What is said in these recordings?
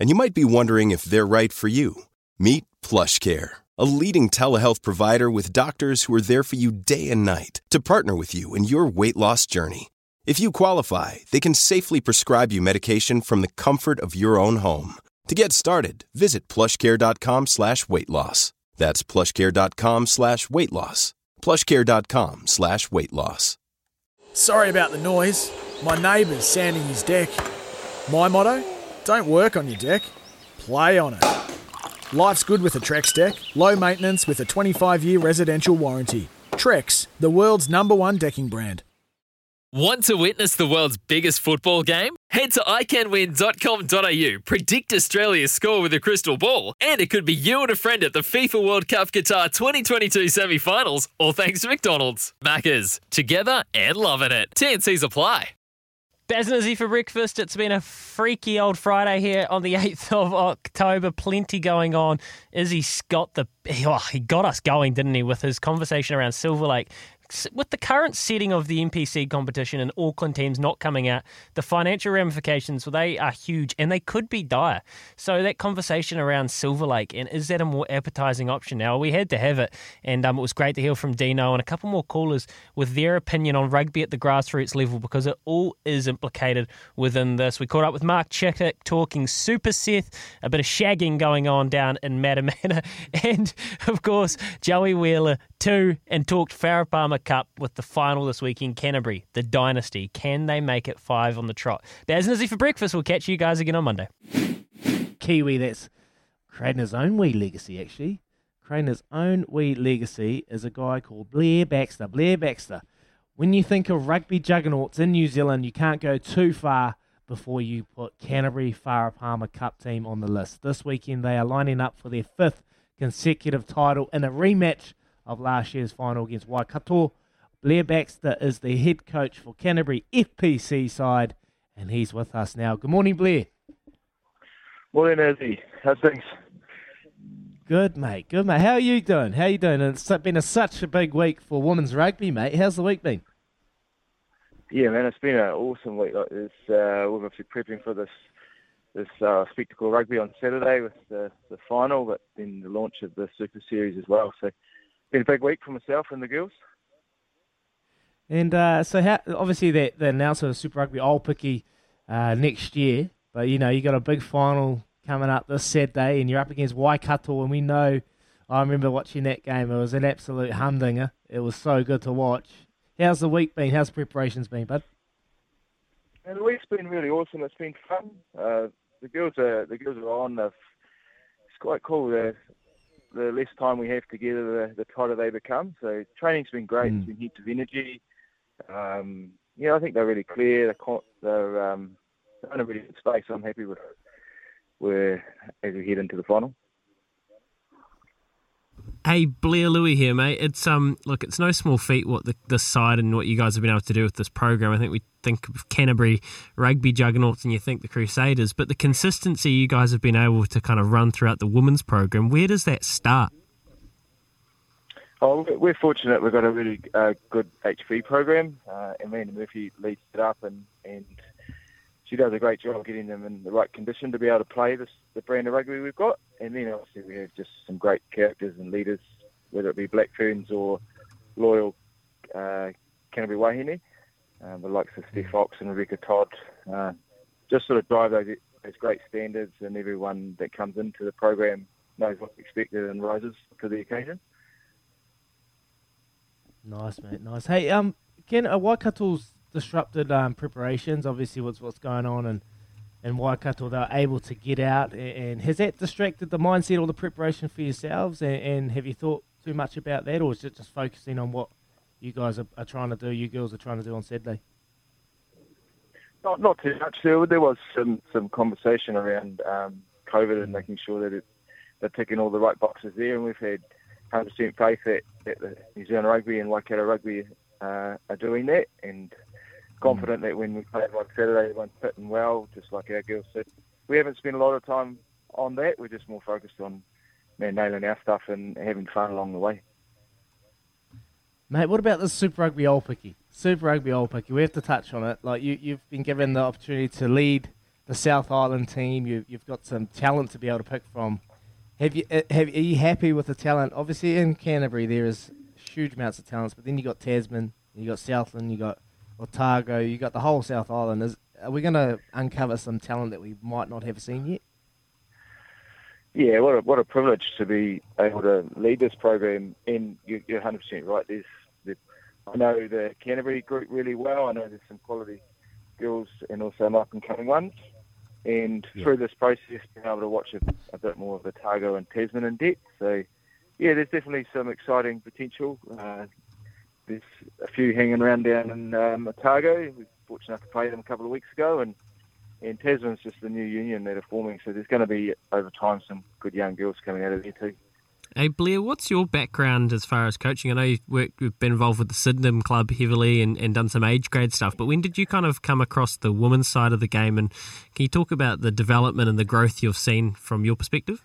And you might be wondering if they're right for you. Meet PlushCare, a leading telehealth provider with doctors who are there for you day and night to partner with you in your weight loss journey. If you qualify, they can safely prescribe you medication from the comfort of your own home. To get started, visit plushcare.com/weight loss. That's plushcare.com/weight loss. plushcare.com/weight loss. Sorry about the noise. My neighbour's sanding his deck. My motto? Don't work on your deck, play on it. Life's good with a Trex deck, low maintenance with a 25-year residential warranty. Trex, the world's #1 decking brand. Want to witness the world's biggest football game? Head to iCanWin.com.au, predict Australia's score with a crystal ball, and it could be you and a friend at the FIFA World Cup Qatar 2022 semi-finals, all thanks to McDonald's. Maccas, together and loving it. TNCs apply. Baznazzy for breakfast. It's been a freaky old Friday here on the 8th of October. Plenty going on. Izzy Scott, he got us going, didn't he, with his conversation around Silver Lake. With the current setting of the NPC competition and Auckland teams not coming out, the financial ramifications, well, they are huge and they could be dire. So that conversation around Silver Lake, and is that a more appetising option now? We had to have it, and it was great to hear from Dino and a couple more callers with their opinion on rugby at the grassroots level, because it all is implicated within this. We caught up with Mark Chittick talking Super Seth, a bit of shagging going on down in Matamata, and of course Joey Wheeler too, and talked Farah Palmer Cup with the final this weekend. Canterbury, the dynasty, can they make it 5 on the trot? Baznazzy for breakfast. We'll catch you guys again on Monday. Kiwi that's creating his own wee legacy, actually. Creating his own wee legacy is a guy called Blair Baxter. Blair Baxter, when you think of rugby juggernauts in New Zealand, you can't go too far before you put Canterbury Farah Palmer Cup team on the list. This weekend they are lining up for their 5th consecutive title in a rematch of last year's final against Waikato. Blair Baxter is the head coach for Canterbury NPC side, and he's with us now. Good morning, Blair. Morning, Izzy. How's things? Good, mate. How are you doing? It's been such a big week for women's rugby, mate. How's the week been? Yeah, man, it's been an awesome week. Like this, we're obviously prepping for this spectacle rugby on Saturday with the final, but then the launch of the Super Series as well. So been a big week for myself and the girls. And so, obviously, the announcement of Super Rugby Aupiki next year, but you know, you got a big final coming up this Saturday, and you're up against Waikato. And we know, I remember watching that game; it was an absolute humdinger. It was so good to watch. How's the week been? How's the preparations been, bud? And the week's been really awesome. It's been fun. The girls are on. It's quite cool. The less time we have together, the tighter they become. So training's been great. It's been heaps of energy. I think they're really clear. They're in a really good space. I'm happy with where as we head into the final. Hey, Blair Louie here, mate. It's look, it's no small feat what this side and what you guys have been able to do with this program. I think we think of Canterbury rugby juggernauts and you think the Crusaders, but the consistency you guys have been able to kind of run throughout the women's program, where does that start? Oh, we're fortunate. We've got a really good HV program. Amanda Murphy leads it up, and she does a great job getting them in the right condition to be able to play the brand of rugby we've got. And then obviously we have just some great characters and leaders, whether it be Black Ferns or loyal Canterbury Wahine, the likes of Steph Fox and Rebecca Todd, just sort of drive those great standards, and everyone that comes into the program knows what's expected and rises to the occasion. Nice, mate, nice. Hey, Ken, Waikato's disrupted preparations, obviously what's going on in Waikato. They're able to get out, and has that distracted the mindset or the preparation for yourselves, and have you thought too much about that, or is it just focusing on what you guys are trying to do, you girls are trying to do on Saturday? Not too much. There was some conversation around COVID and making sure that they're ticking all the right boxes there, and we've had 100% faith that the New Zealand Rugby and Waikato Rugby are doing that, and confident that when we played on Saturday, everyone's fit and well, just like our girls said. We haven't spent a lot of time on that. We're just more focused on nailing our stuff and having fun along the way. Mate, what about this Super Rugby Aupiki? Super Rugby Aupiki, we have to touch on it. Like you've been given the opportunity to lead the South Island team. You've got some talent to be able to pick from. Are you happy with the talent? Obviously, in Canterbury there is huge amounts of talents, but then you got Tasman, you got Southland, you got Otago, you got the whole South Island. Are we going to uncover some talent that we might not have seen yet? Yeah, what a privilege to be able to lead this program. And you're 100% right. I know the Canterbury group really well. I know there's some quality girls and also up and coming ones. And through this process, being able to watch a bit more of Otago and Tasman in depth. So, yeah, there's definitely some exciting potential. There's a few hanging around down in Otago. We were fortunate enough to play them a couple of weeks ago, and Tasman's just the new union that are forming, so there's going to be, over time, some good young girls coming out of there too. Hey, Blair, what's your background as far as coaching? I know you've been involved with the Sydenham club heavily and done some age grade stuff, but when did you kind of come across the women's side of the game, and can you talk about the development and the growth you've seen from your perspective?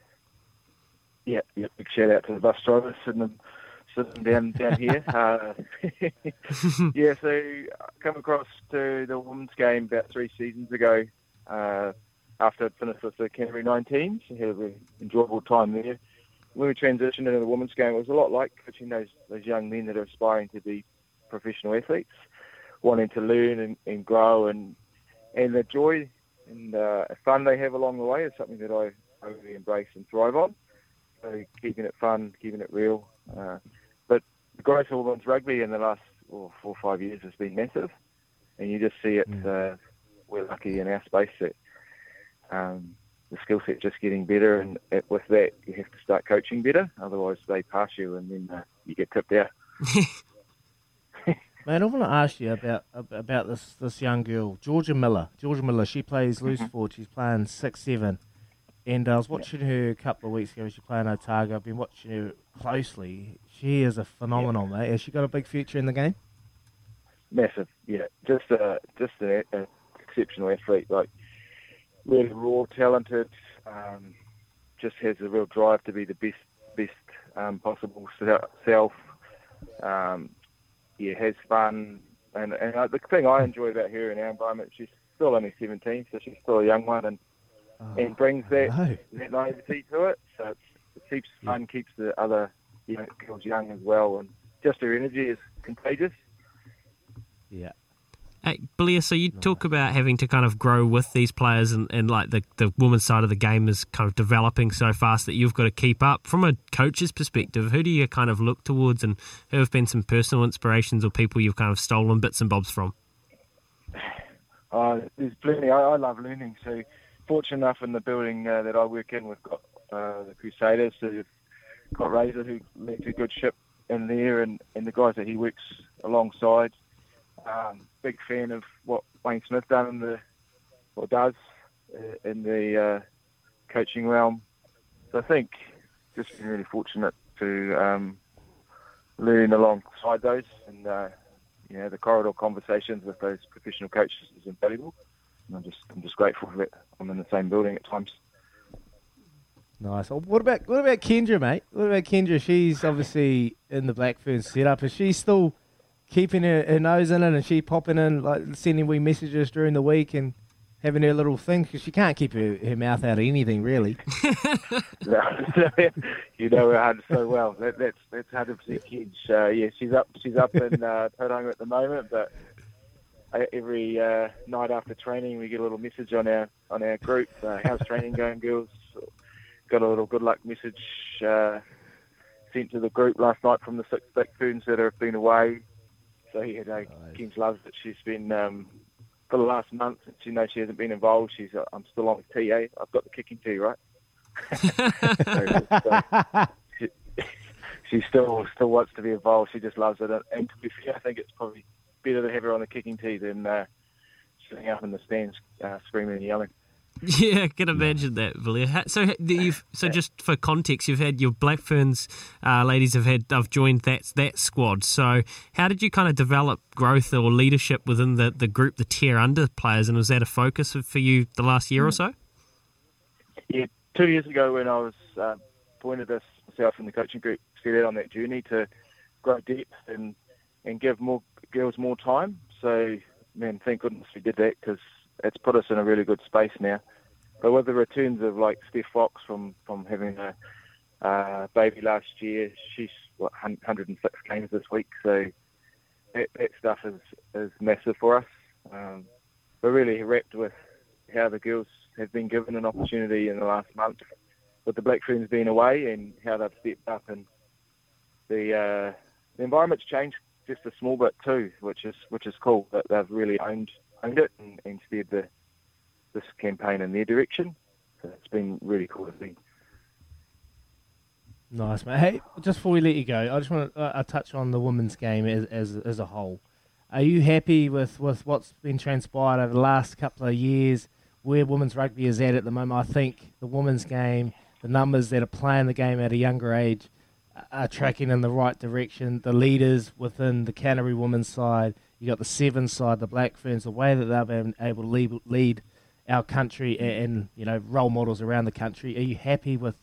Yeah, big shout-out to the bus driver, Sydenham down here. So I come across to the women's game about 3 seasons ago. After I'd finished with the Canterbury 19s, I had an enjoyable time there. When we transitioned into the women's game, it was a lot like coaching those young men that are aspiring to be professional athletes, wanting to learn and grow, and the joy and fun they have along the way is something that I really embrace and thrive on. So keeping it fun, keeping it real. But the growth of women's rugby in the last 4 or 5 years has been massive, and you just see it. We're lucky in our space that the skill set just getting better, and with that you have to start coaching better, otherwise they pass you and then you get tipped out. Mate, I want to ask you about this young girl, Georgia Miller. She plays loose forward. She's playing 6-7, and I was watching her a couple of weeks ago. She's playing Otago. I've been watching her closely. She is a phenomenon, mate. Has she got a big future in the game? Massive, yeah. Just an exceptional athlete. Like, really raw, talented. Just has a real drive to be the best possible self. Has fun. And the thing I enjoy about her in our environment, she's still only 17, so she's still a young one, and brings that naivety to it. So it keeps fun, keeps the other girls young as well, and just her energy is contagious. Yeah. Hey, Blair, so you talk about having to kind of grow with these players and like the women's side of the game is kind of developing so fast that you've got to keep up. From a coach's perspective, who do you kind of look towards, and who have been some personal inspirations or people you've kind of stolen bits and bobs from? There's plenty. I love learning. So fortunate enough in the building that I work in, we've got the Crusaders, so you've got Razor, who left a good ship in there, and the guys that he works alongside. Big fan of what Wayne Smith does in the coaching realm. So I think just been really fortunate to learn alongside those, and the corridor conversations with those professional coaches is invaluable. And I'm just grateful that I'm in the same building at times. Nice. What about Kendra, mate? What about Kendra? She's obviously in the Black Ferns setup. Is she still keeping her nose in it, and she popping in, like sending wee messages during the week and having her little thing? Because she can't keep her mouth out of anything, really. You know her so well. That's 100% kids. She's up in Tauranga at the moment, but every night after training we get a little message on our group. How's training going, girls? Got a little good luck message sent to the group last night from the 6 Black Ferns that have been away. So, Kim's loves it. She's been, for the last month, she hasn't been involved. I'm still on the TA. I've got the kicking tee, right? so, she still wants to be involved. She just loves it. And to be fair, I think it's probably better to have her on the kicking tee than sitting up in the stands screaming and yelling. Yeah, I can imagine that, Blair. So just for context, you've had your Black Ferns ladies have joined that squad. So how did you kind of develop growth or leadership within the group, the tier under players, and was that a focus for you the last year or so? Yeah, 2 years ago when I was appointed as myself in the coaching group, set out on that journey to grow depth and give more girls more time. So, man, thank goodness we did that because it's put us in a really good space now. But with the returns of like Steph Fox from having a baby last year, she's 106 games this week, so that stuff is massive for us. We're really wrapped with how the girls have been given an opportunity in the last month with the Black Ferns being away and how they've stepped up, and the environment's changed just a small bit too, which is cool. But they've really owned it and steered this campaign in their direction. So it's been really cool to see. Nice, mate. Hey, just before we let you go, I just want to touch on the women's game as a whole. Are you happy with what's been transpired over the last couple of years, where women's rugby is at the moment? I think the women's game, the numbers that are playing the game at a younger age are tracking in the right direction. The leaders within the Canterbury women's side, you got the Seven side, the Black Ferns, the way that they've been able to lead our country and role models around the country. Are you happy with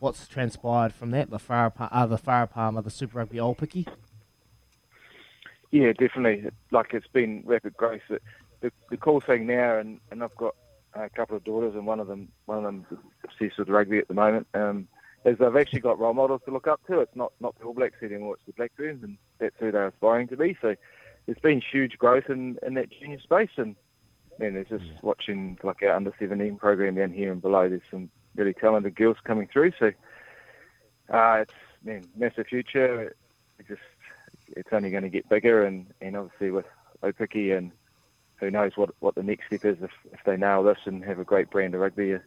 what's transpired from that? The Farah Palmer, the Super Rugby Aupiki? Yeah, definitely. Like, it's been rapid growth. The cool thing now, and I've got a couple of daughters, and one of them's obsessed with rugby at the moment. Is they've actually got role models to look up to. It's not the All Blacks anymore, it's the Black Ferns, and that's who they're aspiring to be. So there's been huge growth in that junior space, and there's just watching like our under-17 program down here and below. There's some really talented girls coming through, so it's massive future. It's only going to get bigger, and obviously with Aupiki, and who knows what the next step is if they nail this and have a great brand of rugby, it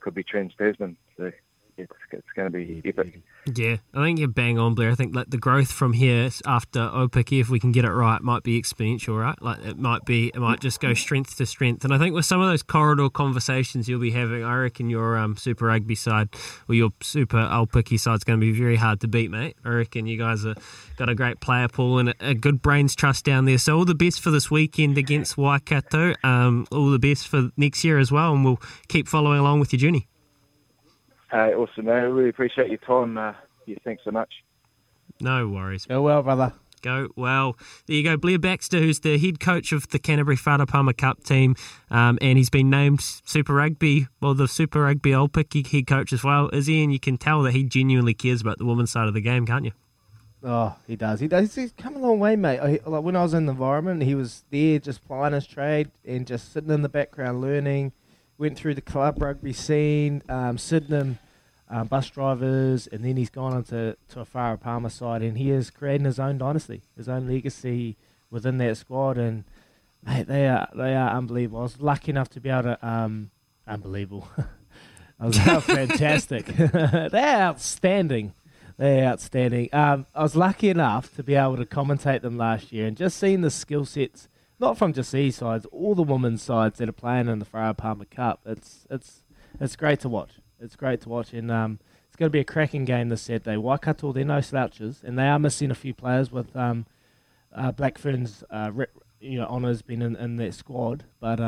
could be Trans-Tasman. So it's going to be epic. Yeah, I think you're bang on, Blair. I think like the growth from here after Aupiki, if we can get it right, might be exponential, right? Like it might just go strength to strength. And I think with some of those corridor conversations you'll be having, I reckon your Super Rugby side or your Super Aupiki side's going to be very hard to beat, mate. I reckon you guys have got a great player pool and a good brains trust down there. So all the best for this weekend against Waikato. All the best for next year as well, and we'll keep following along with your journey. Awesome, man. I really appreciate your time. Thanks so much. No worries. Go well, brother. Go well. There you go. Blair Baxter, who's the head coach of the Canterbury Farah Palmer Cup team, and he's been named the Super Rugby Aupiki head coach as well, is he? And you can tell that he genuinely cares about the women's side of the game, can't you? Oh, he does. He's come a long way, mate. When I was in the environment, he was there just plying his trade and just sitting in the background learning. Went through the club rugby scene, Sydenham bus drivers, and then he's gone on to a Farah Palmer side, and he is creating his own dynasty, his own legacy within that squad. And mate, they are unbelievable. I was lucky enough to be able to unbelievable. I was fantastic. They're outstanding. They're outstanding. I was lucky enough to be able to commentate them last year, and just seeing the skill sets. Not from just these sides, all the women's sides that are playing in the Farah Palmer Cup. It's great to watch. It's great to watch, and it's going to be a cracking game this Saturday. Waikato, they're no slouches, and they are missing a few players with Black Ferns honours being in their squad, but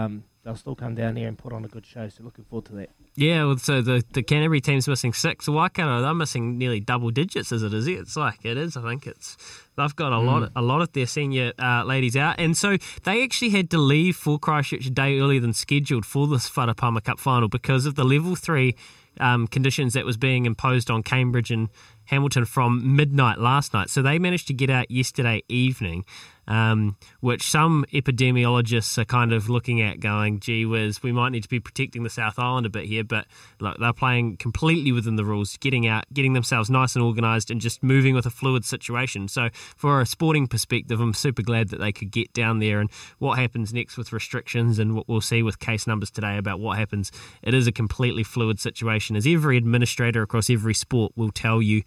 they'll still come down here and put on a good show, so looking forward to that. Yeah, well, so the Canterbury team's missing six. Waikato, they're missing nearly double digits, is it? It's like it is. I think it's they've got a lot of their senior ladies out, and so they actually had to leave for Christchurch a day earlier than scheduled for this Farah Palmer Cup final because of the level 3 conditions that was being imposed on Cambridge and Hamilton from midnight last night. So they managed to get out yesterday evening, which some epidemiologists are kind of looking at going, gee whiz, we might need to be protecting the South Island a bit here, but look, they're playing completely within the rules, getting out, getting themselves nice and organised and just moving with a fluid situation. So for a sporting perspective, I'm super glad that they could get down there, and what happens next with restrictions and what we'll see with case numbers today about what happens. It is a completely fluid situation, as every administrator across every sport will tell you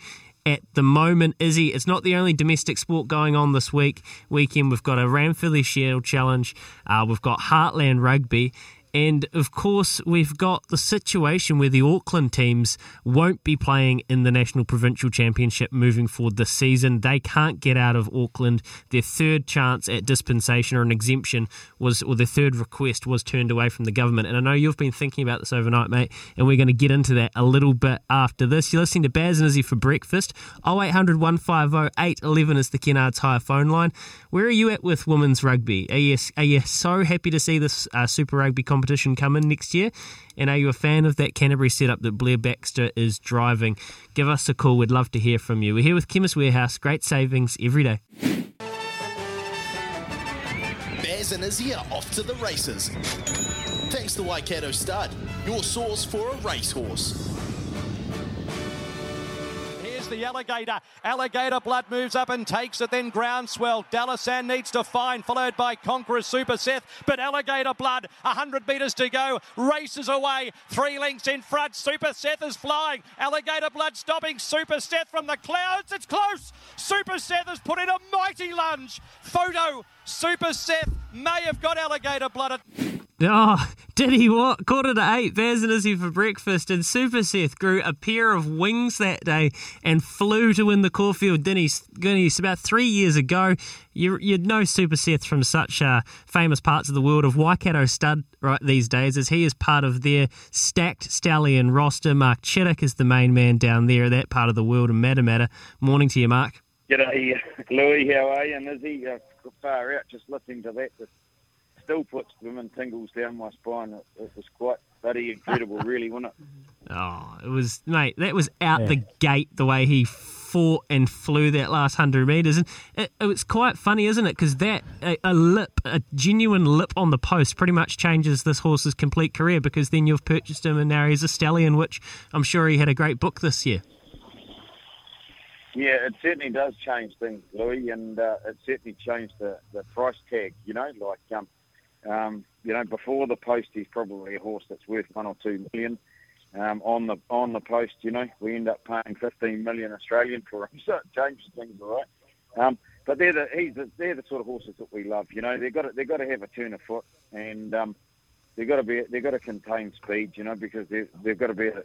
at the moment, Izzy. It's not the only domestic sport going on this weekend. We've got a Ranfurly Shield Challenge. We've got Heartland Rugby. And, of course, we've got the situation where the Auckland teams won't be playing in the National Provincial Championship moving forward this season. They can't get out of Auckland. Their third chance at dispensation or an exemption was, or their third request was turned away from the government. And I know you've been thinking about this overnight, mate, and we're going to get into that a little bit after this. You're listening to Baz and Izzy for breakfast. 0800 150 811 is the Kennards Hire phone line. Where are you at with women's rugby? Are you so happy to see this Super Rugby competition come in next year? And are you a fan of that Canterbury setup that Blair Baxter is driving? Give us a call. We'd love to hear from you. We're here with Chemist Warehouse. Great savings every day. Baz and Izzy are off to the races. Thanks to Waikato Stud, your source for a racehorse. The Alligator Blood moves up and takes it, then Groundswell. Dallasan needs to find, followed by Conqueror Super Seth, but Alligator Blood, 100 metres to go, races away, 3 lengths in front. Super Seth is flying, Alligator Blood stopping Super Seth from the clouds. It's close. Super Seth has put in a mighty lunge. Photo Super Seth may have got Alligator Blood. Oh, did he what? 7:45, Baz and Izzy for breakfast, and Super Seth grew a pair of wings that day and flew to win the Caulfield Guineas about 3 years ago. You'd know Super Seth from such famous parts of the world of Waikato Stud right these days, as he is part of their stacked stallion roster. Mark Chittick is the main man down there, that part of the world, in Matamata. Morning to you, Mark. G'day, Louis. How are you? And Izzy, far out just listening to that. Still puts them in tingles down my spine. It was quite bloody incredible, really, wasn't it? Oh, it was, mate. That was out the gate the way he fought and flew that last 100 metres, and it's quite funny, isn't it? Because that a genuine lip on the post, pretty much changes this horse's complete career. Because then you've purchased him, and now he's a stallion, which I'm sure he had a great book this year. Yeah, it certainly does change things, Louis, and it certainly changed the price tag. You know, like before the post, he's probably a horse that's worth 1 or 2 million. On the post, you know, we end up paying 15 million Australian for him, so it changes things, all right. But they're the sort of horses that we love. You know, they've got to have a turn of foot, and they've got to contain speed. You know, because they've got to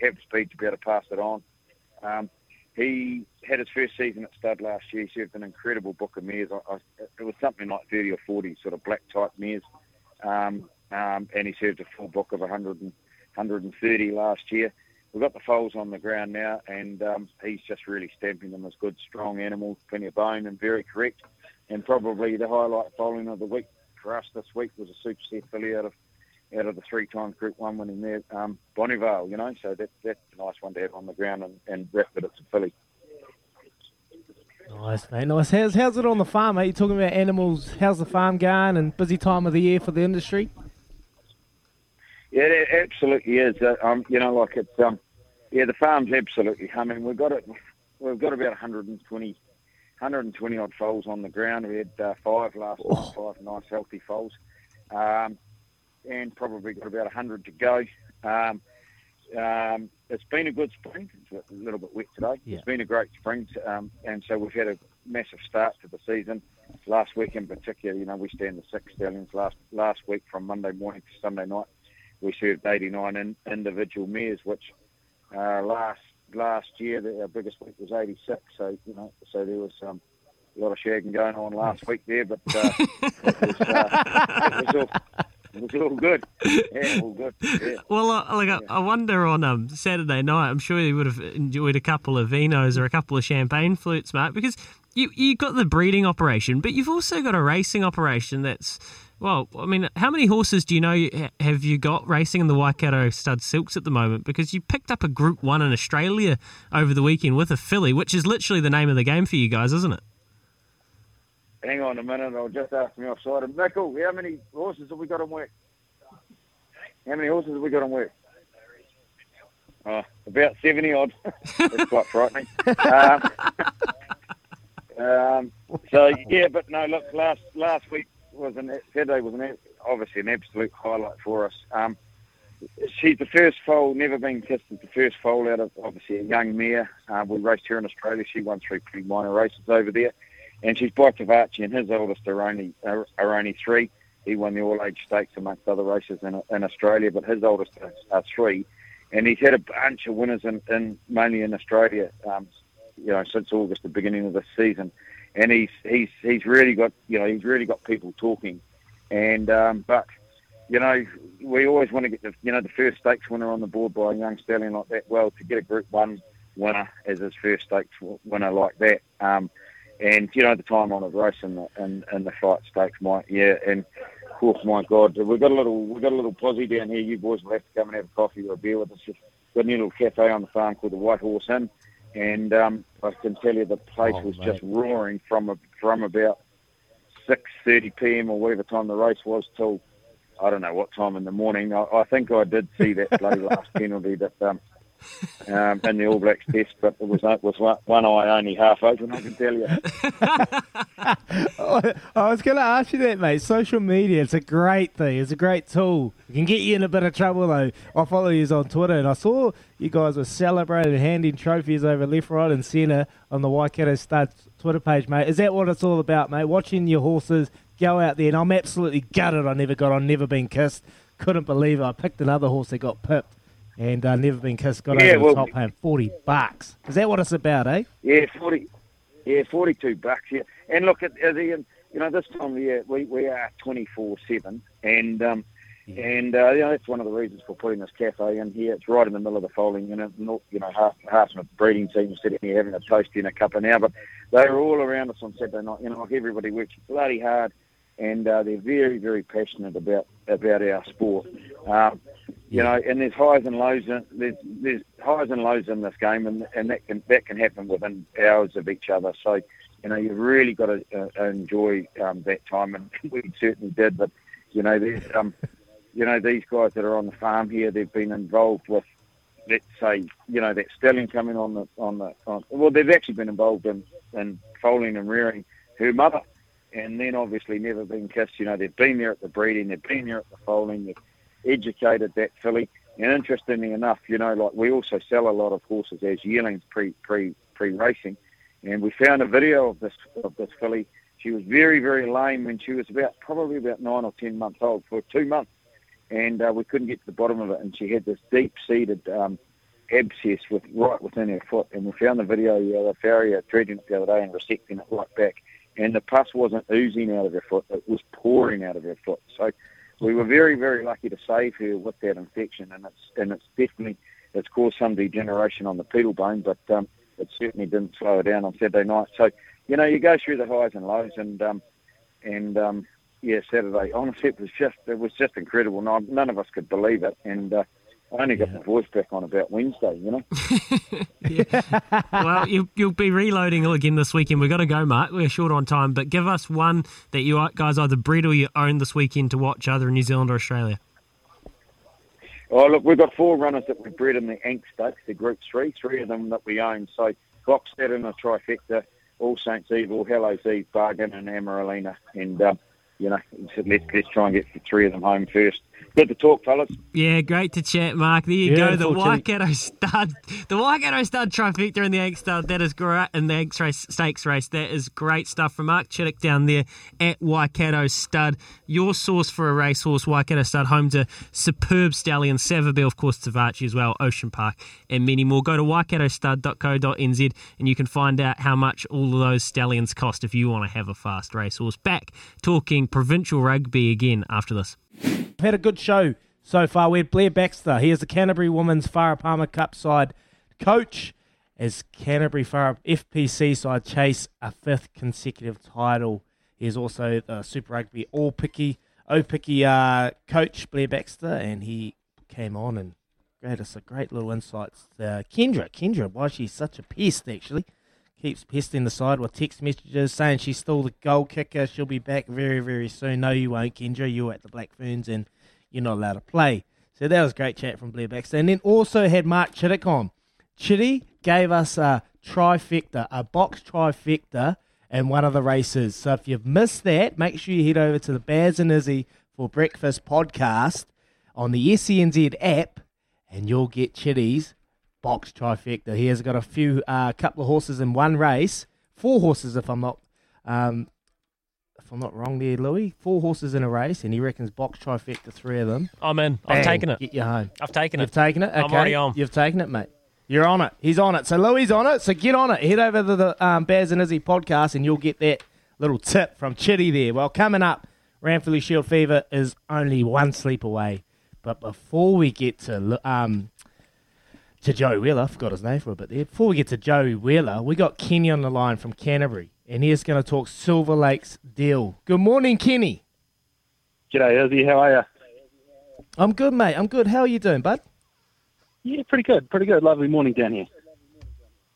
have speed to be able to pass it on. He had his first season at stud last year. He served an incredible book of mares. It was something like 30 or 40 sort of black-type mares. And he served a full book of 130 last year. We've got the foals on the ground now, and he's just really stamping them as good, strong animals, plenty of bone, and very correct. And probably the highlight foaling of the week for us this week was a Super Seth filly out of the three-time Group 1 winning there, Bonnyvale, you know, so that's a nice one to have on the ground and wrap it up to Philly. Nice, mate, nice. How's it on the farm, mate? You're talking about animals. How's the farm going, and busy time of the year for the industry? Yeah, it absolutely is. The farm's absolutely humming. We've got about 120 odd foals on the ground. We had five nice healthy foals. And probably got about 100 to go. It's been a good spring. It's a little bit wet today. Yeah. It's been a great spring, and so we've had a massive start to the season. Last week in particular, you know, we stand the 6 stallions last week from Monday morning to Sunday night. We served 89 individual mares, which last year our biggest week was 86. So you know, so there was a lot of shagging going on last week there, but it was all. It's all good. Yeah, all good. Yeah. Well, I wonder on Saturday night, I'm sure you would have enjoyed a couple of vinos or a couple of champagne flutes, Mark, because you've got the breeding operation, but you've also got a racing operation that's, well, I mean, how many horses do you know have you got racing in the Waikato Stud Silks at the moment? Because you picked up a Group 1 in Australia over the weekend with a filly, which is literally the name of the game for you guys, isn't it? Hang on a minute, I'll just ask me offside. And Michael, how many horses have we got on work? Oh, about 70 odd. That's quite frightening. Look, last week was Saturday was obviously an absolute highlight for us. She's the first foal, Never Been Kissed, is the first foal out of, obviously, a young mare. We raced her in Australia. She won three pretty minor races over there. And she's by Cavacci, and his oldest are only three. He won the All-Age Stakes amongst other races in Australia, but his oldest are three. And he's had a bunch of winners, mainly in Australia, since August, the beginning of this season. And he's really got people talking. And we always want to get the first stakes winner on the board by a young stallion like that. Well, to get a Group 1 winner as his first stakes winner like that, the time-honoured race in the flight stakes, my God, we've got a little posse down here. You boys will have to come and have a coffee or a beer with us. We've got a new little cafe on the farm called the White Horse Inn, and I can tell you the place was just roaring from about 6:30 p.m. or whatever time the race was till I don't know what time in the morning. I think I did see that bloody last penalty that in the All Blacks test, but it was one eye only half open, I can tell you. I was going to ask you that, mate. Social media, it's a great thing. It's a great tool. It can get you in a bit of trouble, though. I follow you on Twitter, and I saw you guys were celebrating, handing trophies over left, right and centre on the Waikato Stud Twitter page, mate. Is that what it's all about, mate? Watching your horses go out there, and I'm absolutely gutted I never got on Never Been Kissed. Couldn't believe it. I picked another horse that got pipped. And Never Been Kissed got over the top home, $40. Is that what it's about, eh? Yeah, 40. Yeah, $42. Yeah, and look at this time of the year we are 24/7, and that's one of the reasons for putting this cafe in here. It's right in the middle of the foaling unit. Half of the breeding team sitting here having a toast in a cup an hour, but they're all around us on Saturday night. Everybody works bloody hard, and they're very, very passionate about our sport. And there's highs and lows. There's highs and lows in this game, and that can happen within hours of each other. So, you've really got to enjoy that time, and we certainly did. But these guys that are on the farm here, they've been involved with, let's say, that stallion coming on. They've actually been involved in foaling and rearing her mother, and then obviously Never Been Kissed. They've been there at the breeding, they've been there at the foaling. Educated that filly, and interestingly enough, we also sell a lot of horses as yearlings pre racing, and we found a video of this filly. She was very, very lame when she was probably about 9 or 10 months old for 2 months, and we couldn't get to the bottom of it, and she had this deep-seated abscess right within her foot, and we found the video the farrier treating it the other day and resecting it right back, and the pus wasn't oozing out of her foot, it was pouring out of her foot. So we were very, very lucky to save her with that infection, and it's definitely caused some degeneration on the pedal bone, but it certainly didn't slow her down on Saturday night. So, you go through the highs and lows, and Saturday, honestly, it was just incredible. None of us could believe it, and I only got my voice back on about Wednesday, Well, you'll be reloading again this weekend. We've got to go, Mark. We're short on time, but give us one that you guys either bred or you own this weekend to watch, either in New Zealand or Australia. Oh, look, we've got 4 runners that we bred in the Anx Stakes, the Group 3, 3 of them that we own. So, Fox, Saturn, a Trifecta, All Saints' Eve, All Hallows' Eve, Bargain, and Amaralina. And, let's try and get the 3 of them home first. Good to talk, fellas. Yeah, great to chat, Mark. There you go, the Waikato Stud. The Waikato Stud Trifecta in the Anx Stud. That is great, and the Anx Stakes race. That is great stuff from Mark Chittick down there at Waikato Stud. Your source for a racehorse, Waikato Stud, home to superb stallions, Savabil, of course, Tavachi as well, Ocean Park, and many more. Go to waikatostud.co.nz and you can find out how much all of those stallions cost if you want to have a fast racehorse. Back talking provincial rugby again after this. Had a good show so far. We had Blair Baxter. He is the Canterbury Women's Farah Palmer Cup side coach as Canterbury Farah FPC side chase a 5th consecutive title. He is also the Super Rugby Aupiki coach, Blair Baxter, and he came on and gave us a great little insights. Kendra, why she's such a pest actually. Keeps pesting the side with text messages saying she's still the goal kicker. She'll be back very, very soon. No, you won't, Kendra. You're at the Black Ferns and you're not allowed to play. So that was a great chat from Blair Baxter. And then also had Mark Chittick on. Chitty gave us a trifecta, a box trifecta in one of the races. So if you've missed that, make sure you head over to the Baz and Izzy for Breakfast podcast on the SCNZ app, and you'll get Chitty's box trifecta. He has got a few, couple of horses in one race, four horses if I'm not wrong there, Louis. Four horses in a race, and he reckons box trifecta, three of them. I'm in. I've taken it. Get you home. You've taken it? Okay. I'm already on. You've taken it, mate. You're on it. He's on it. So Louis on it. So get on it. Head over to the Baz and Izzy podcast, and you'll get that little tip from Chitty there. Well, coming up, Ranfurly Shield Fever is only one sleep away. But before we get to Joey Wheeler, I forgot his name for a bit there. Before we get to Joey Wheeler, we got Kenny on the line from Canterbury, and he's going to talk Silver Lake's deal. Good morning, Kenny. G'day, Izzy. How are you? I'm good, mate. I'm good. How are you doing, bud? Yeah, pretty good. Pretty good. Lovely morning down here.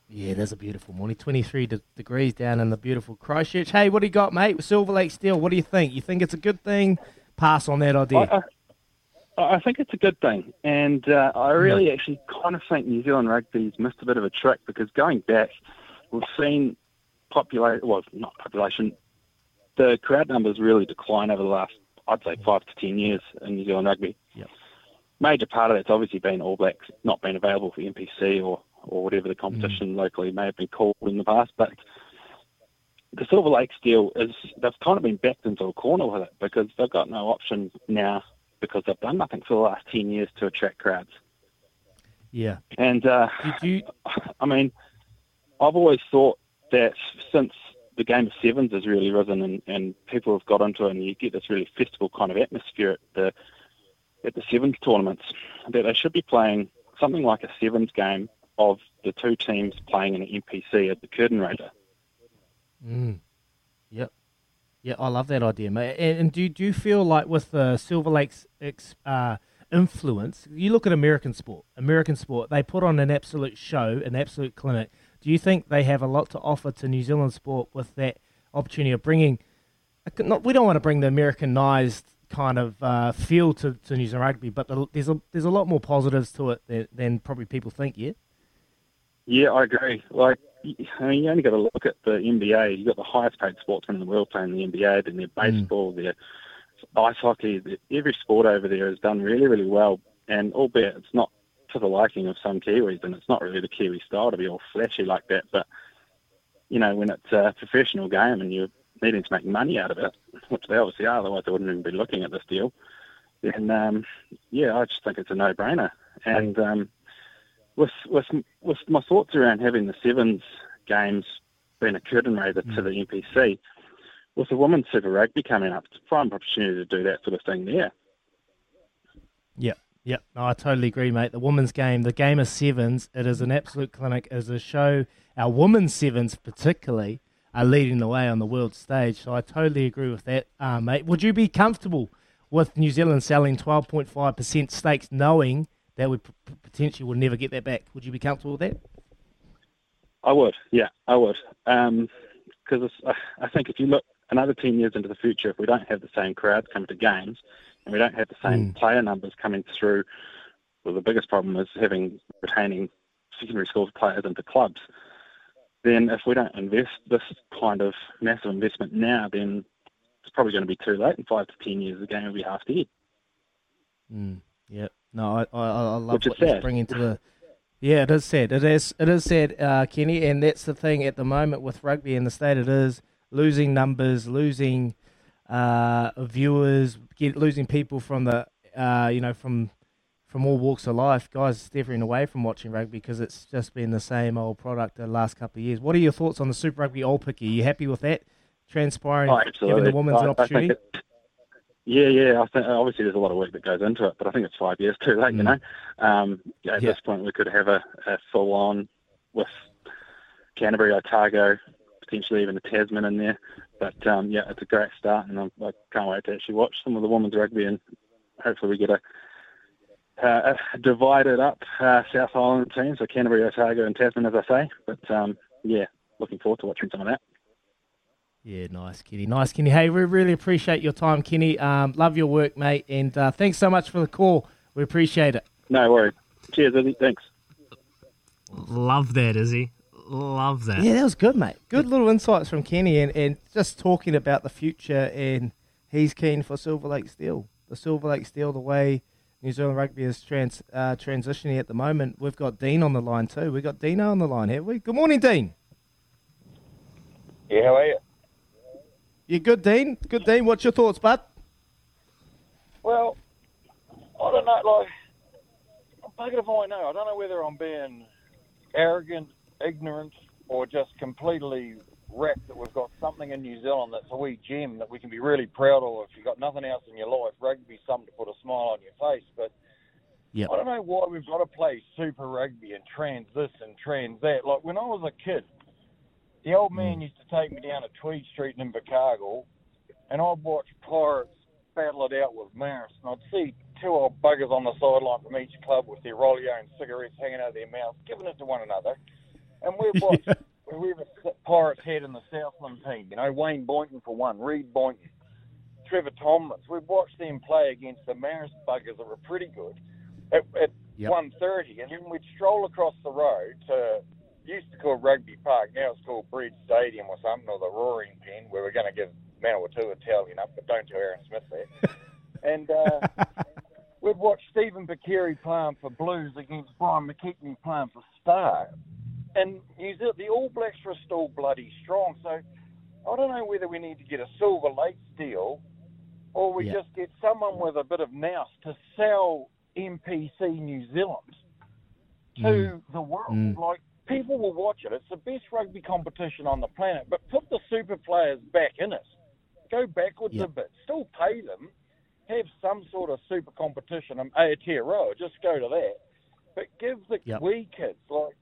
Yeah, there's a beautiful morning. 23 degrees down in the beautiful Christchurch. Hey, what do you got, mate? With Silver Lake's deal, what do you think? You think it's a good thing? Pass on that idea. I think it's a good thing, and I actually kind of think New Zealand rugby's missed a bit of a trick, because going back, we've seen the crowd numbers really decline over the last, I'd say, 5 to 10 years in New Zealand rugby. Yep. Major part of that's obviously been All Blacks not being available for NPC or whatever the competition locally may have been called in the past, but the Silver Lakes deal is, they've kind of been backed into a corner with it, because they've got no option now, because they've done nothing for the last 10 years to attract crowds. Yeah. And, I mean, I've always thought that since the game of sevens has really risen and people have got into it, and you get this really festival kind of atmosphere at the sevens tournaments, that they should be playing something like a sevens game of the two teams playing in an NPC at the curtain raiser. Mm. Yep. Yeah, I love that idea, mate. And do you feel like with the Silver Lake's influence, you look at American sport, they put on an absolute show, an absolute clinic. Do you think they have a lot to offer to New Zealand sport with that opportunity of bringing, we don't want to bring the Americanized kind of feel to New Zealand rugby, but there's a lot more positives to it than probably people think, yeah? Yeah, I agree. Like, I mean, you only got to look at the NBA. You've got the highest-paid sportsmen in the world playing the NBA, then their baseball, their ice hockey. Every sport over there has done really, really well, and albeit it's not to the liking of some Kiwis, and it's not really the Kiwi style to be all flashy like that, but, you know, when it's a professional game and you're needing to make money out of it, which they obviously are, otherwise they wouldn't even be looking at this deal, then, I just think it's a no-brainer. And... With my thoughts around having the sevens games being a curtain raiser to the NPC, with the women's Super Rugby coming up, it's a prime opportunity to do that sort of thing there. Yep. No, I totally agree, mate. The women's game, the game of sevens, it is an absolute clinic. As a show, our women's sevens particularly are leading the way on the world stage. So I totally agree with that, mate. Would you be comfortable with New Zealand selling 12.5% stakes, knowing that we potentially would never get that back? Would you be comfortable with that? I would, yeah, I would. Because I think if you look another 10 years into the future, if we don't have the same crowds coming to games and we don't have the same player numbers coming through, well, the biggest problem is retaining secondary school players into clubs. Then if we don't invest this kind of massive investment now, then it's probably going to be too late. In 5 to 10 years, the game will be half dead. Yep. No, I love what you're bringing to the... Yeah, it is sad. It is sad, Kenny, and that's the thing at the moment with rugby in the state. It is losing numbers, losing viewers, losing people from the from all walks of life. Guys stepping away from watching rugby because it's just been the same old product the last couple of years. What are your thoughts on the Super Rugby Aupiki? Are you happy with that transpiring, giving the women's an opportunity? Yeah. I think obviously there's a lot of work that goes into it, but I think it's 5 years too late, you know. This point, we could have a full-on with Canterbury, Otago, potentially even the Tasman in there. But, it's a great start, and I can't wait to actually watch some of the women's rugby, and hopefully we get a divided up South Island team, so Canterbury, Otago and Tasman, as I say. But, looking forward to watching some of that. Yeah, nice, Kenny. Hey, we really appreciate your time, Kenny. Love your work, mate, and thanks so much for the call. We appreciate it. No worries. Cheers, Izzy. Thanks. Love that, Izzy. Love that. Yeah, that was good, mate. Good little insights from Kenny, and just talking about the future, and he's keen for Silver Lake's deal. The Silver Lake's deal, the way New Zealand Rugby is transitioning at the moment. We've got Dean on the line too. We've got Dino on the line, haven't we? Good morning, Dean. Yeah, how are you? You good, Dean? Good, Dean. What's your thoughts, bud? Well, I don't know, like, I'm buggered if I know. I don't know whether I'm being arrogant, ignorant, or just completely wrecked that we've got something in New Zealand that's a wee gem that we can be really proud of. If you've got nothing else in your life, rugby's something to put a smile on your face. But yep. I don't know why we've got to play Super Rugby and trans this and trans that. Like, when I was a kid, the old man used to take me down to Tweed Street in Invercargill, and I'd watch Pirates battle it out with Maris, and I'd see two old buggers on the sideline from each club with their rollio and cigarettes hanging out of their mouths, giving it to one another. And we'd watch whoever Pirates had in the Southland team, you know, Wayne Boynton for one, Reed Boynton, Trevor Tomlins. We'd watch them play against the Maris buggers that were pretty good at 1:30, and then we'd stroll across the road to... used to call Rugby Park, now it's called Bread Stadium or something, or the Roaring Pen, where we're going to give Manawatu a towelling up, but don't do Aaron Smith that. And we'd watch Stephen Bakiri playing for Blues against Brian McKechnie playing for Star. And the All Blacks were still bloody strong, so I don't know whether we need to get a Silver Lake deal or we just get someone with a bit of nous to sell NPC New Zealand to the world. Like, people will watch it. It's the best rugby competition on the planet, but put the super players back in it. Go backwards a bit. Still pay them. Have some sort of super competition. I'm Aotearoa. Just go to that. But give the wee kids, like,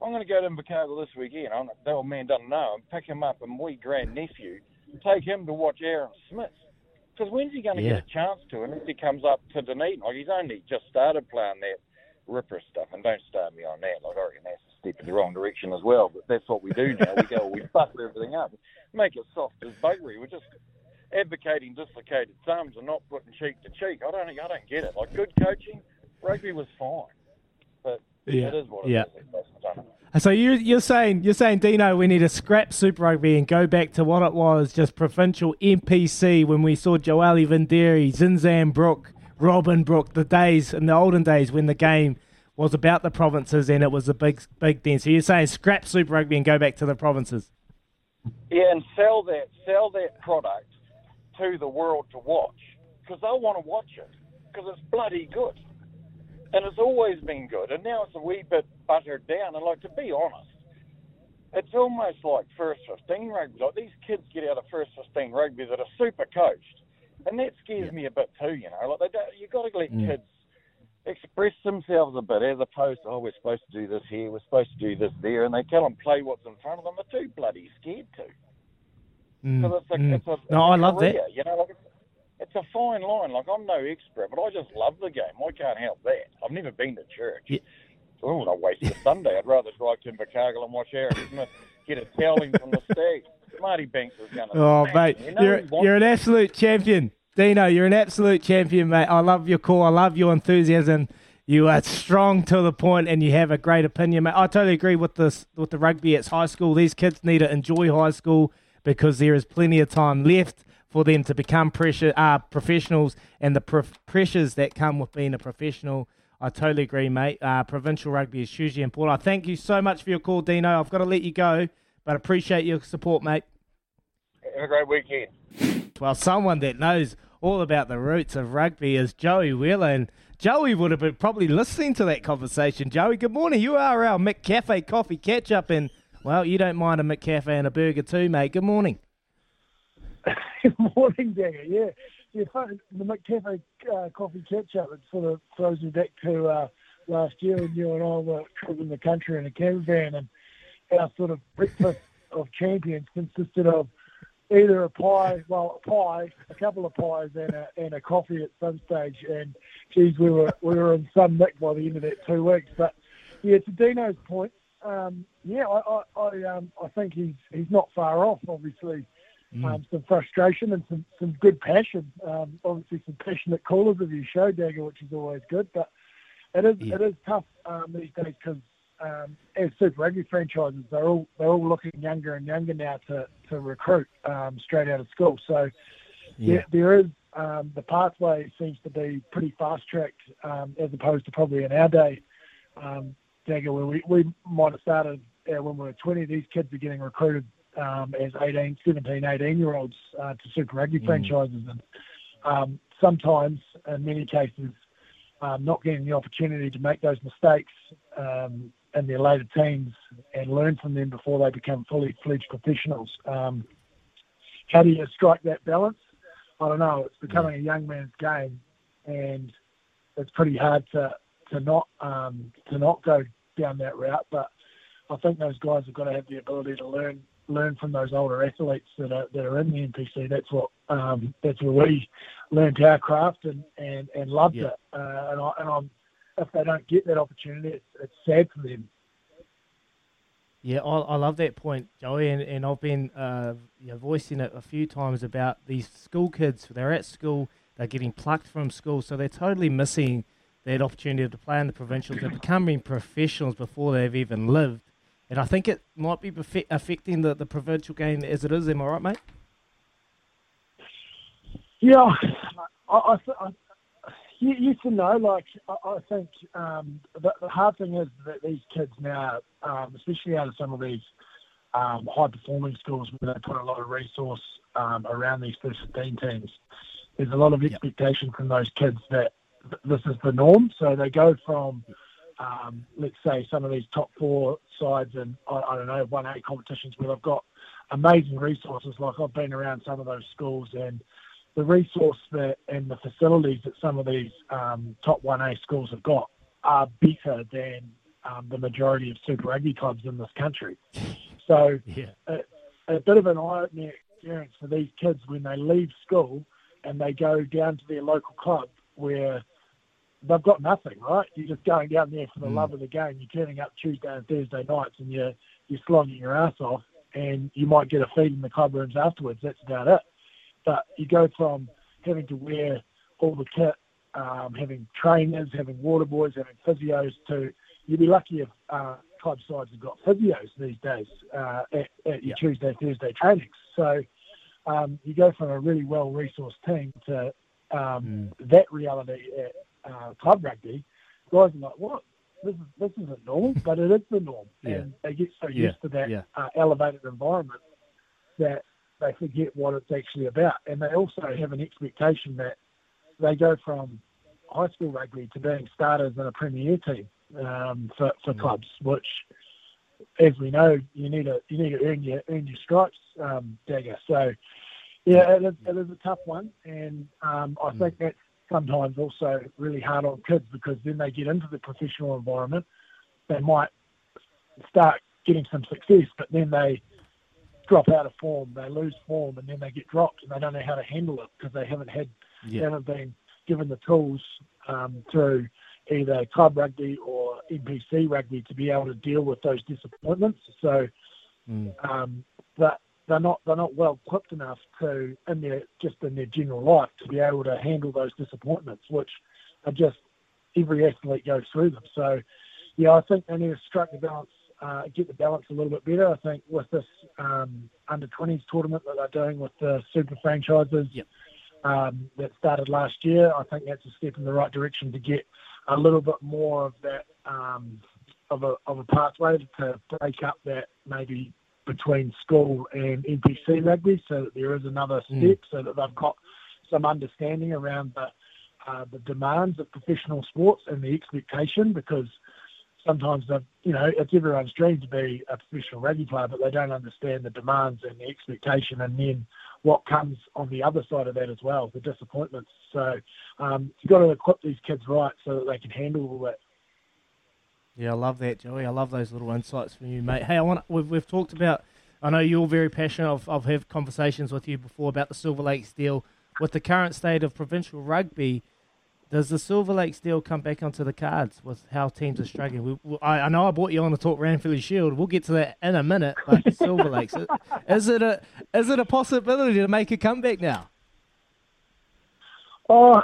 I'm going to go to Invercargill this weekend. That old man doesn't know him. Pick him up and wee grandnephew and take him to watch Aaron Smith. Because when's he going to get a chance to unless he comes up to Dunedin? Like, he's only just started playing that Ripper stuff, and don't start me on that. Like, I reckon that's a step in the wrong direction as well, but that's what we do now. We go, we buckle everything up, make it soft as buggery. We're just advocating dislocated thumbs and not putting cheek to cheek. I don't get it. Like, good coaching, rugby was fine, but it is what it is. So you're saying, Dino, we need to scrap Super Rugby and go back to what it was, just provincial NPC, when we saw Joali Vinderi, Zinzan Brook, Robin Brook, in the olden days when the game was about the provinces and it was a big thing. So you're saying scrap Super Rugby and go back to the provinces? Yeah, and sell that product to the world to watch, because they'll want to watch it, because it's bloody good. And it's always been good, and now it's a wee bit buttered down. And, like, to be honest, it's almost like first 15 rugby. Like, these kids get out of first 15 rugby that are super coached. And that scares me a bit too, you know. Like, you've got to let kids express themselves a bit, as opposed to, we're supposed to do this here, we're supposed to do this there, and they tell them play what's in front of them. They're too bloody scared to. Because I love that. You know, like, it's a fine line. Like, I'm no expert, but I just love the game. I can't help that. I've never been to church. Yeah. So I wouldn't want to waste a Sunday. I'd rather drive to Invercargill and watch Aaron Smith get a toweling from the stag. Marty Banks is going to... Oh, mate, you know you're an absolute champion. Dino, you're an absolute champion, mate. I love your call. I love your enthusiasm. You are strong to the point, and you have a great opinion, mate. I totally agree with the rugby at high school. These kids need to enjoy high school, because there is plenty of time left for them to become professionals, and the pressures that come with being a professional. I totally agree, mate. Provincial rugby is hugely important. I thank you so much for your call, Dino. I've got to let you go, but appreciate your support, mate. Have a great weekend. Well, someone that knows all about the roots of rugby is Joey Wheeler, and Joey would have been probably listening to that conversation. Joey, good morning. You are our McCafe coffee catch-up, and, well, you don't mind a McCafe and a burger too, mate. Good morning. Good morning, Dagger, yeah. The McCafe coffee catch-up, it sort of throws me back to last year when you and I were traveling the country in a caravan, and our sort of breakfast of champions consisted of either a pie, a couple of pies, and a coffee at some stage. And geez, we were in some nick by the end of that 2 weeks. But yeah, to Dino's point, I think he's not far off. Obviously, some frustration and some good passion. Obviously, some passionate callers of your show, Dagger, which is always good. But it is tough these days, because as Super Rugby franchises, they're all looking younger and younger now to recruit straight out of school. So there is the pathway seems to be pretty fast-tracked as opposed to probably in our day, Dagger, where we might have started when we were 20. These kids are getting recruited as 18, 17, 18-year-olds to Super Rugby franchises. And sometimes, in many cases, not getting the opportunity to make those mistakes in their later teens and learn from them before they become fully-fledged professionals. How do you strike that balance? I don't know. It's becoming a young man's game, and it's pretty hard to not go down that route. But I think those guys have got to have the ability to learn from those older athletes that are in the NPC. That's where we learned our craft and loved it. And if they don't get that opportunity, it's sad for them. Yeah, I love that point, Joey, and I've been voicing it a few times about these school kids. They're at school, they're getting plucked from school, so they're totally missing that opportunity to play in the provincials and becoming professionals before they've even lived. And I think it might be affecting the provincial game as it is. Am I right, mate? Yeah, yes and no. Like, I think the hard thing is that these kids now, especially out of some of these high-performing schools where they put a lot of resource around these first 15 teams, there's a lot of expectation from those kids that this is the norm. So they go from, let's say, some of these top four sides and, I don't know, 1A competitions where they've got amazing resources. Like, I've been around some of those schools and the resource that and the facilities that some of these top 1A schools have got are better than the majority of Super Rugby clubs in this country. So a bit of an eye-opening experience for these kids when they leave school and they go down to their local club where they've got nothing, right? You're just going down there for the love of the game. You're turning up Tuesday and Thursday nights and you're slogging your ass off, and you might get a feed in the club rooms afterwards. That's about it. But you go from having to wear all the kit, having trainers, having water boys, having physios, to you'd be lucky if club sides have got physios these days at your Tuesday, Thursday trainings. So you go from a really well-resourced team to that reality at club rugby. Guys are like, what? This isn't normal, but it is the norm. Yeah. And they get so used to that elevated environment that they forget what it's actually about. And they also have an expectation that they go from high school rugby to being starters in a premier team for clubs, which, as we know, you need to earn your stripes, Dagger. So, it is a tough one. And I think that's sometimes also really hard on kids, because then they get into the professional environment. They might start getting some success, but then they drop out of form, they lose form, and then they get dropped, and they don't know how to handle it because they haven't been given the tools through either club rugby or NPC rugby to be able to deal with those disappointments. So that they're not well equipped enough to in their general life to be able to handle those disappointments, which are just every athlete goes through them. So I think they need to strike the balance. Get the balance a little bit better. I think with this under-20s tournament that they're doing with the super franchises that started last year, I think that's a step in the right direction to get a little bit more of that of a pathway to break up that maybe between school and NPC rugby, so that there is another step, so that they've got some understanding around the demands of professional sports and the expectation, because sometimes it's everyone's dream to be a professional rugby player, but they don't understand the demands and the expectation, and then what comes on the other side of that as well, the disappointments. So you've got to equip these kids right so that they can handle all that. Yeah, I love that, Joey. I love those little insights from you, mate. Hey, we've talked about, I know you're very passionate. I've had conversations with you before about the Silver Lakes deal. With the current state of provincial rugby, does the Silver Lakes deal come back onto the cards with how teams are struggling? I know I brought you on to talk Ranfurly Shield. We'll get to that in a minute. But Silver Lakes, is it a possibility to make a comeback now? Oh,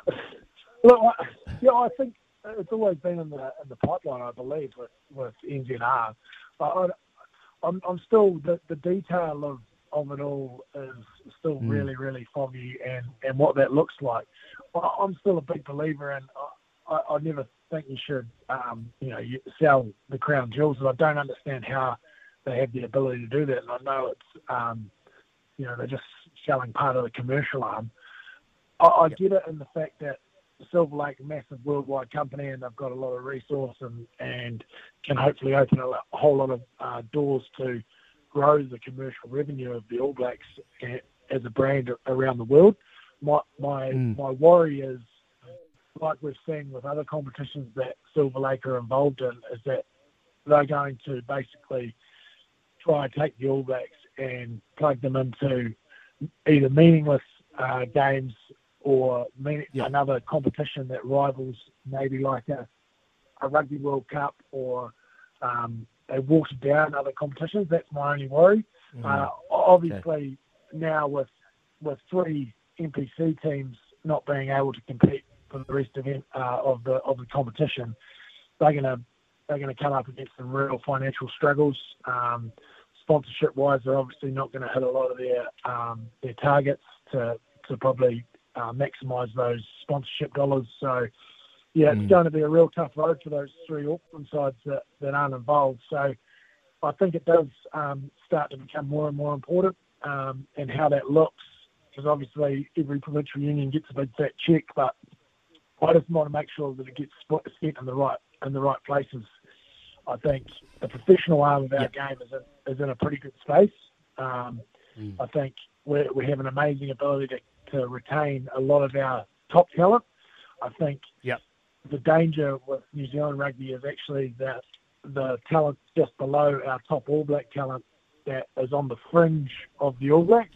look, I think it's always been in the pipeline, I believe, with NZR. I'm still the detail of it all is still really, really foggy, and what that looks like. I'm still a big believer, and I never think you should, you sell the crown jewels. And I don't understand how they have the ability to do that. And I know it's, they're just selling part of the commercial arm. I get it in the fact that Silver Lake, a massive worldwide company, and they've got a lot of resource and can hopefully open a whole lot of doors to grow the commercial revenue of the All Blacks as a brand around the world. My worry is, like we've seen with other competitions that Silver Lake are involved in, is that they're going to basically try and take the All Blacks and plug them into either meaningless games or another competition that rivals, maybe like a Rugby World Cup, or they water down other competitions. That's my only worry. Obviously, now with three NPC teams not being able to compete for the rest of the competition, they're going to come up against some real financial struggles. Sponsorship wise, they're obviously not going to hit a lot of their targets to probably maximise those sponsorship dollars. So, it's going to be a real tough road for those three Auckland sides that aren't involved. So, I think it does start to become more and more important, and how that looks, because obviously every provincial union gets a big fat check, but I just want to make sure that it gets spent in the right places. I think the professional arm of our game is in a pretty good space. I think we have an amazing ability to retain a lot of our top talent. I think the danger with New Zealand rugby is actually that the talent just below our top All Black talent that is on the fringe of the All Blacks,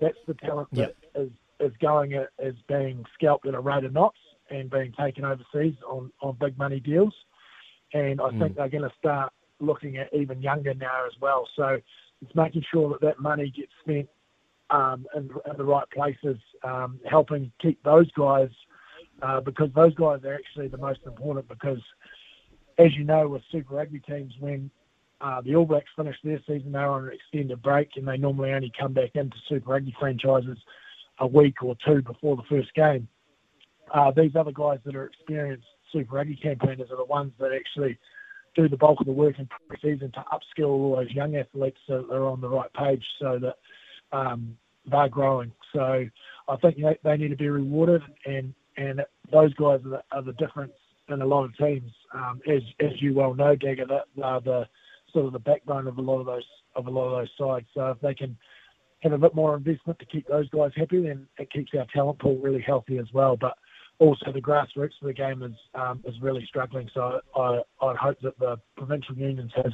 that's the talent that is going at, as being scalped at a rate of knots and being taken overseas on big money deals. And I think they're going to start looking at even younger now as well. So it's making sure that money gets spent in the right places, helping keep those guys, because those guys are actually the most important, because, as you know, with Super Rugby teams, when the All Blacks finish their season, they're on an extended break, and they normally only come back into Super Rugby franchises a week or two before the first game. These other guys that are experienced Super Rugby campaigners are the ones that actually do the bulk of the work in pre-season to upskill all those young athletes so that they're on the right page, so that they're growing. So I think they need to be rewarded, and those guys are the difference in a lot of teams. As you well know, Dagger, they're the sort of the backbone of a lot of those sides. So if they can have a bit more investment to keep those guys happy, then it keeps our talent pool really healthy as well. But also, the grassroots of the game is really struggling. So I hope that the provincial unions have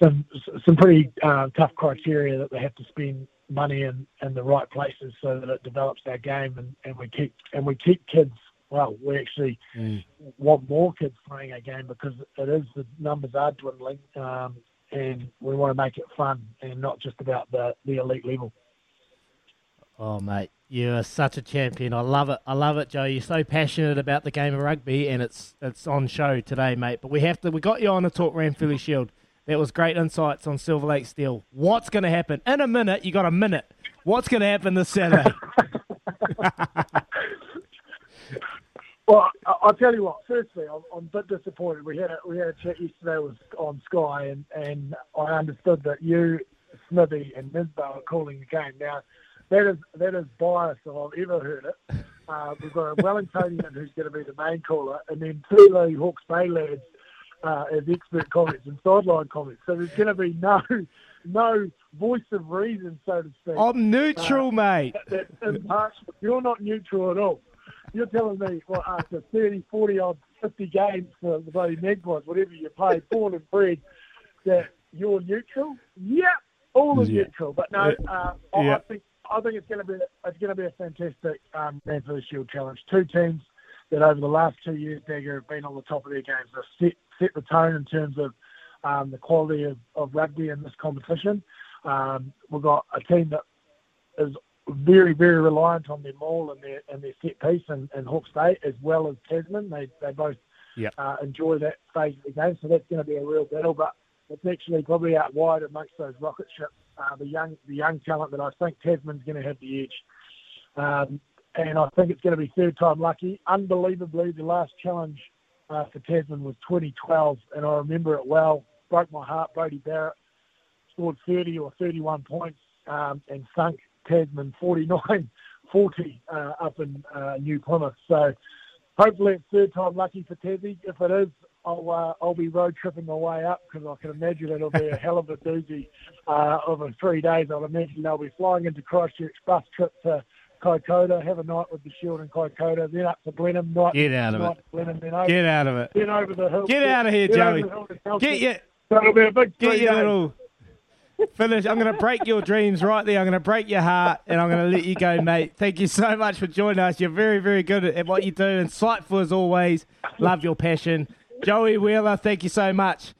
some pretty tough criteria that they have to spend money in the right places, so that it develops our game, and we keep kids. Well, we actually want more kids playing our game, because it is, the numbers are dwindling, and we want to make it fun and not just about the elite level. Oh, mate, you are such a champion. I love it, Joe. You're so passionate about the game of rugby, and it's on show today, mate. But we got you on to talk Ranfurly Shield. That was great insights on Silver Lake Steel. What's going to happen? In a minute, you got a minute. What's going to happen this Saturday? Well, I'll tell you what. Firstly, I'm a bit disappointed. We had a chat yesterday on Sky, and I understood that you, Smithy, and Nisbo are calling the game now. That is biased if I've ever heard it. We've got a Wellingtonian who's going to be the main caller, and then two Lee Hawke's Bay lads as expert comments and sideline comments. So there's going to be no voice of reason, so to speak. I'm neutral, mate. You're not neutral at all. You're telling me, well, after 30, 40 odd, 50 games for the bloody Magpies, whatever you play, born and bred, that you're neutral? Yeah, all is neutral. But no, I think it's going to be a fantastic Ranfurly Shield challenge. Two teams that over the last 2 years, Dagger, have been on the top of their games. They've set the tone in terms of the quality of rugby in this competition. We've got a team that is very, very reliant on their maul and their set piece, and Hawke's Bay, as well as Tasman. They both enjoy that phase of the game, so that's going to be a real battle. But It's actually probably out wide amongst those rocket ships, the young talent that I think Tasman's going to have the edge. And I think it's going to be third time lucky. Unbelievably, the last challenge for Tasman was 2012, and I remember it well. Broke my heart. Brody Barrett scored 30 or 31 points and sunk Tasman 49-40 up in New Plymouth. So hopefully it's third time lucky for Tassie. If it is, I'll be road tripping my way up, because I can imagine it'll be a hell of a doozy over 3 days. I'll imagine they'll be flying into Christchurch, bus trip to Kaikoura, have a night with the Shield in Kaikoura, then up to Blenheim. Get out of it. Then over the hill. Get out of here, Joey. So it'll be a big 3 days. Finish. I'm going to break your dreams right there. I'm going to break your heart, and I'm going to let you go, mate. Thank you so much for joining us. You're very, very good at what you do. Insightful as always. Love your passion. Joey Wheeler, thank you so much.